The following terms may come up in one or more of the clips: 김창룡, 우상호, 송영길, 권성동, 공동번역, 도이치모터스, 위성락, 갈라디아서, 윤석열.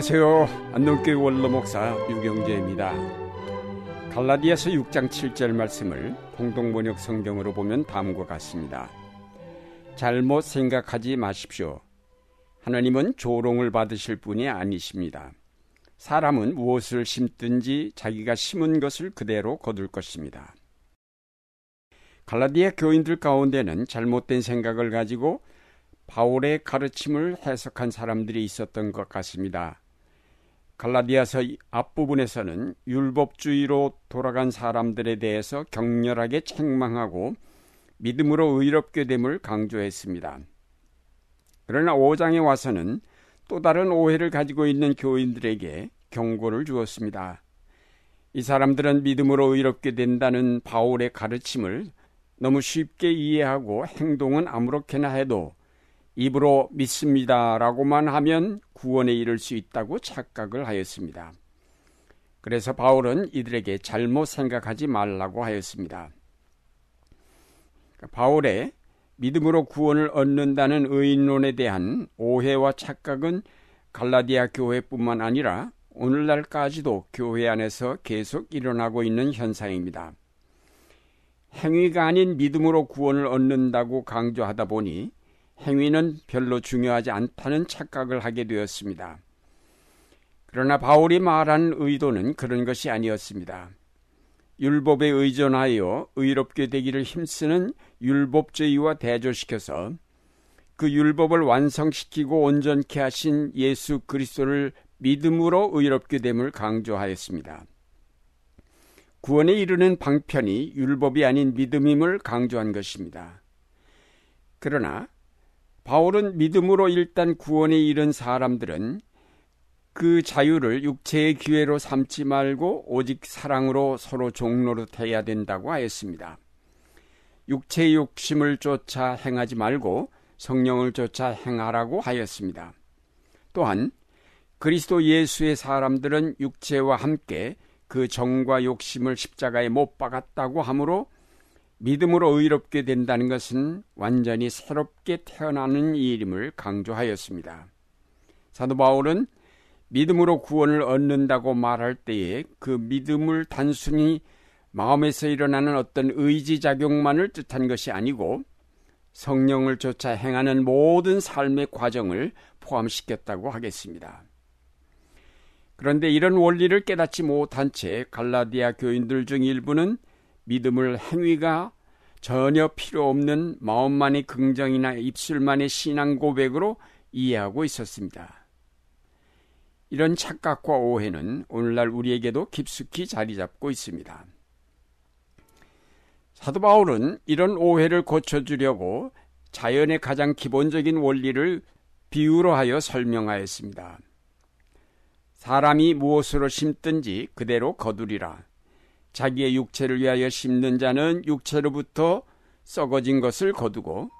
안녕하세요. 안동교회 원로목사 유경재입니다. 갈라디아서 6장 7절 말씀을 공동번역 성경으로 보면 다음과 같습니다. 잘못 생각하지 마십시오. 하나님은 조롱을 받으실 분이 아니십니다. 사람은 무엇을 심든지 자기가 심은 것을 그대로 거둘 것입니다. 갈라디아 교인들 가운데는 잘못된 생각을 가지고 바울의 가르침을 해석한 사람들이 있었던 것 같습니다. 갈라디아서 앞부분에서는 율법주의로 돌아간 사람들에 대해서 격렬하게 책망하고 믿음으로 의롭게 됨을 강조했습니다. 그러나 5장에 와서는 또 다른 오해를 가지고 있는 교인들에게 경고를 주었습니다. 이 사람들은 믿음으로 의롭게 된다는 바울의 가르침을 너무 쉽게 이해하고 행동은 아무렇게나 해도 입으로 믿습니다라고만 하면 구원에 이를 수 있다고 착각을 하였습니다. 그래서 바울은 이들에게 잘못 생각하지 말라고 하였습니다. 바울의 믿음으로 구원을 얻는다는 의인론에 대한 오해와 착각은 갈라디아 교회뿐만 아니라 오늘날까지도 교회 안에서 계속 일어나고 있는 현상입니다. 행위가 아닌 믿음으로 구원을 얻는다고 강조하다 보니 행위는 별로 중요하지 않다는 착각을 하게 되었습니다. 그러나 바울이 말한 의도는 그런 것이 아니었습니다. 율법에 의존하여 의롭게 되기를 힘쓰는 율법주의와 대조시켜서 그 율법을 완성시키고 온전케 하신 예수 그리스도를 믿음으로 의롭게 됨을 강조하였습니다. 구원에 이르는 방편이 율법이 아닌 믿음임을 강조한 것입니다. 그러나 바울은 믿음으로 일단 구원에 이른 사람들은 그 자유를 육체의 기회로 삼지 말고 오직 사랑으로 서로 종노릇해야 된다고 하였습니다. 육체의 욕심을 쫓아 행하지 말고 성령을 쫓아 행하라고 하였습니다. 또한 그리스도 예수의 사람들은 육체와 함께 그 정과 욕심을 십자가에 못 박았다고 하므로 믿음으로 의롭게 된다는 것은 완전히 새롭게 태어나는 일임을 강조하였습니다. 사도 바울은 믿음으로 구원을 얻는다고 말할 때에 그 믿음을 단순히 마음에서 일어나는 어떤 의지작용만을 뜻한 것이 아니고 성령을 쫓아 행하는 모든 삶의 과정을 포함시켰다고 하겠습니다. 그런데 이런 원리를 깨닫지 못한 채 갈라디아 교인들 중 일부는 믿음을 행위가 전혀 필요 없는 마음만의 긍정이나 입술만의 신앙 고백으로 이해하고 있었습니다. 이런 착각과 오해는 오늘날 우리에게도 깊숙이 자리 잡고 있습니다. 사도 바울은 이런 오해를 고쳐주려고 자연의 가장 기본적인 원리를 비유로 하여 설명하였습니다. 사람이 무엇으로 심든지 그대로 거두리라. 자기의 육체를 위하여 심는 자는 육체로부터 썩어진 것을 거두고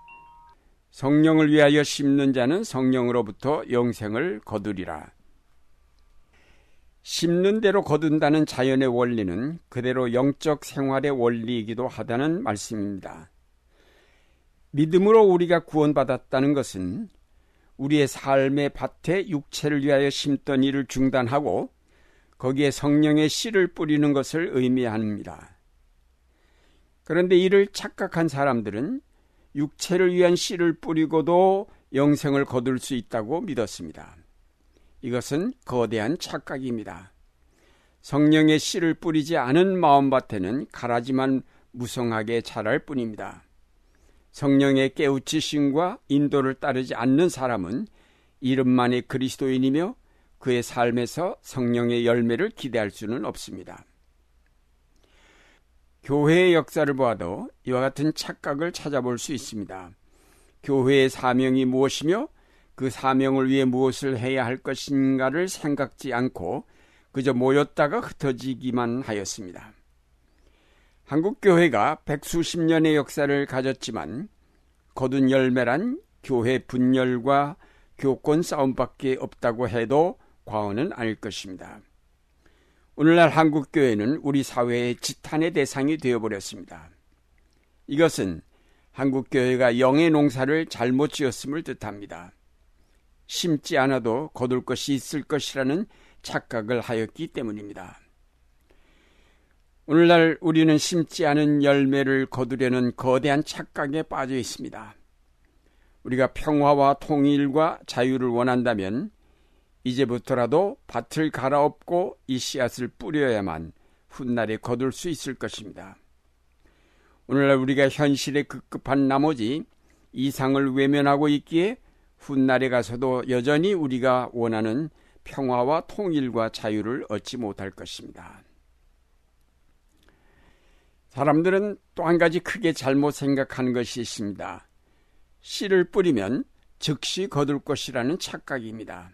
성령을 위하여 심는 자는 성령으로부터 영생을 거두리라. 심는 대로 거둔다는 자연의 원리는 그대로 영적 생활의 원리이기도 하다는 말씀입니다. 믿음으로 우리가 구원받았다는 것은 우리의 삶의 밭에 육체를 위하여 심던 일을 중단하고 거기에 성령의 씨를 뿌리는 것을 의미합니다. 그런데 이를 착각한 사람들은 육체를 위한 씨를 뿌리고도 영생을 거둘 수 있다고 믿었습니다. 이것은 거대한 착각입니다. 성령의 씨를 뿌리지 않은 마음밭에는 가라지만 무성하게 자랄 뿐입니다. 성령의 깨우치심과 인도를 따르지 않는 사람은 이름만의 그리스도인이며 그의 삶에서 성령의 열매를 기대할 수는 없습니다. 교회의 역사를 보아도 이와 같은 착각을 찾아볼 수 있습니다. 교회의 사명이 무엇이며 그 사명을 위해 무엇을 해야 할 것인가를 생각지 않고 그저 모였다가 흩어지기만 하였습니다. 한국교회가 백수십 년의 역사를 가졌지만 거둔 열매란 교회 분열과 교권 싸움밖에 없다고 해도 과언은 아닐 것입니다. 오늘날 한국교회는 우리 사회의 지탄의 대상이 되어버렸습니다. 이것은 한국교회가 영의 농사를 잘못 지었음을 뜻합니다. 심지 않아도 거둘 것이 있을 것이라는 착각을 하였기 때문입니다. 오늘날 우리는 심지 않은 열매를 거두려는 거대한 착각에 빠져 있습니다. 우리가 평화와 통일과 자유를 원한다면 이제부터라도 밭을 갈아엎고 이 씨앗을 뿌려야만 훗날에 거둘 수 있을 것입니다. 오늘날 우리가 현실에 급급한 나머지 이상을 외면하고 있기에 훗날에 가서도 여전히 우리가 원하는 평화와 통일과 자유를 얻지 못할 것입니다. 사람들은 또 한 가지 크게 잘못 생각하는 것이 있습니다. 씨를 뿌리면 즉시 거둘 것이라는 착각입니다.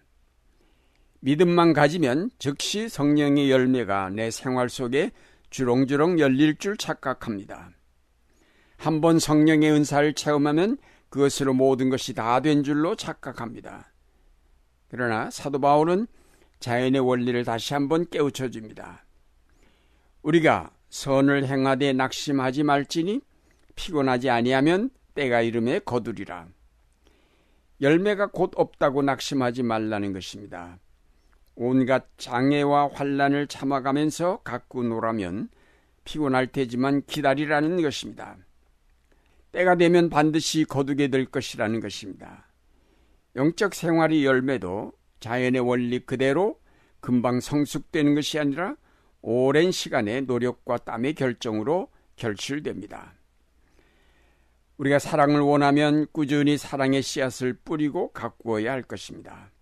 믿음만 가지면 즉시 성령의 열매가 내 생활 속에 주렁주렁 열릴 줄 착각합니다. 한번 성령의 은사를 체험하면 그것으로 모든 것이 다 된 줄로 착각합니다. 그러나 사도 바울은 자연의 원리를 다시 한번 깨우쳐줍니다. 우리가 선을 행하되 낙심하지 말지니 피곤하지 아니하면 때가 이름에 거두리라. 열매가 곧 없다고 낙심하지 말라는 것입니다. 온갖 장애와 환난을 참아가면서 가꾸노라면 피곤할 테지만 기다리라는 것입니다. 때가 되면 반드시 거두게 될 것이라는 것입니다. 영적 생활의 열매도 자연의 원리 그대로 금방 성숙되는 것이 아니라 오랜 시간의 노력과 땀의 결정으로 결실됩니다. 우리가 사랑을 원하면 꾸준히 사랑의 씨앗을 뿌리고 가꾸어야 할 것입니다.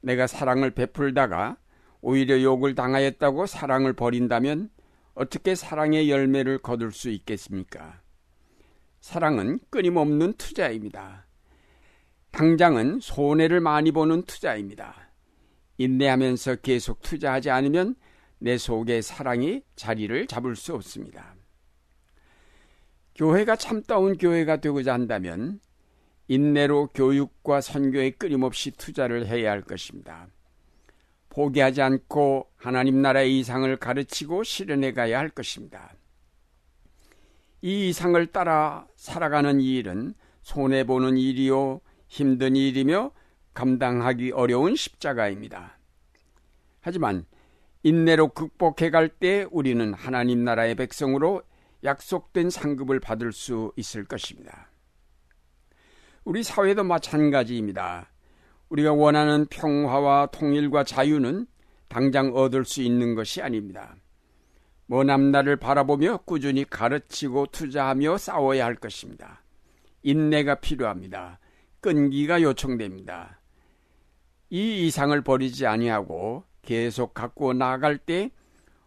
내가 사랑을 베풀다가 오히려 욕을 당하였다고 사랑을 버린다면 어떻게 사랑의 열매를 거둘 수 있겠습니까? 사랑은 끊임없는 투자입니다. 당장은 손해를 많이 보는 투자입니다. 인내하면서 계속 투자하지 않으면 내 속의 사랑이 자리를 잡을 수 없습니다. 교회가 참다운 교회가 되고자 한다면 인내로 교육과 선교에 끊임없이 투자를 해야 할 것입니다. 포기하지 않고 하나님 나라의 이상을 가르치고 실현해 가야 할 것입니다. 이 이상을 따라 살아가는 이 일은 손해보는 일이요 힘든 일이며 감당하기 어려운 십자가입니다. 하지만 인내로 극복해 갈 때 우리는 하나님 나라의 백성으로 약속된 상급을 받을 수 있을 것입니다. 우리 사회도 마찬가지입니다. 우리가 원하는 평화와 통일과 자유는 당장 얻을 수 있는 것이 아닙니다. 먼 앞날을 바라보며 꾸준히 가르치고 투자하며 싸워야 할 것입니다. 인내가 필요합니다. 끈기가 요청됩니다. 이 이상을 버리지 아니하고 계속 갖고 나아갈 때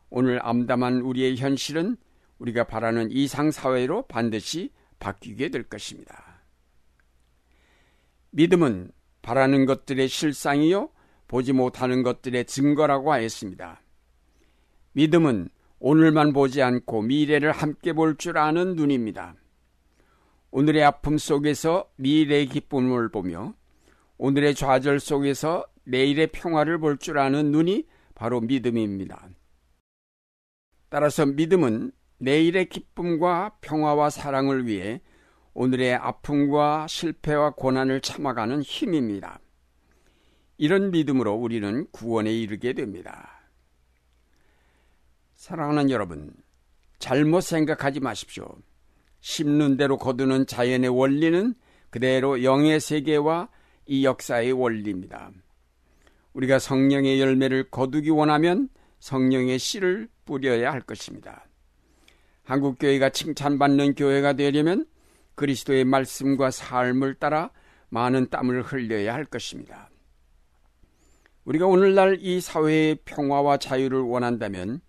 오늘 암담한 우리의 현실은 우리가 바라는 이상사회로 반드시 바뀌게 될 것입니다. 믿음은 바라는 것들의 실상이요 보지 못하는 것들의 증거라고 하였습니다. 믿음은 오늘만 보지 않고 미래를 함께 볼 줄 아는 눈입니다. 오늘의 아픔 속에서 미래의 기쁨을 보며 오늘의 좌절 속에서 내일의 평화를 볼 줄 아는 눈이 바로 믿음입니다. 따라서 믿음은 내일의 기쁨과 평화와 사랑을 위해 오늘의 아픔과 실패와 고난을 참아가는 힘입니다. 이런 믿음으로 우리는 구원에 이르게 됩니다. 사랑하는 여러분, 잘못 생각하지 마십시오. 심는 대로 거두는 자연의 원리는 그대로 영의 세계와 이 역사의 원리입니다. 우리가 성령의 열매를 거두기 원하면 성령의 씨를 뿌려야 할 것입니다. 한국교회가 칭찬받는 교회가 되려면 그리스도의 말씀과 삶을 따라 많은 땀을 흘려야 할 것입니다. 우리가 오늘날 이 사회의 평화와 자유를 원한다면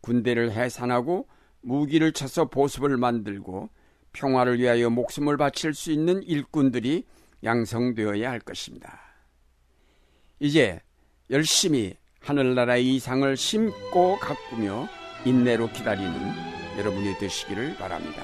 군대를 해산하고 무기를 쳐서 보습을 만들고 평화를 위하여 목숨을 바칠 수 있는 일꾼들이 양성되어야 할 것입니다. 이제 열심히 하늘나라의 이상을 심고 가꾸며 인내로 기다리는 여러분이 되시기를 바랍니다.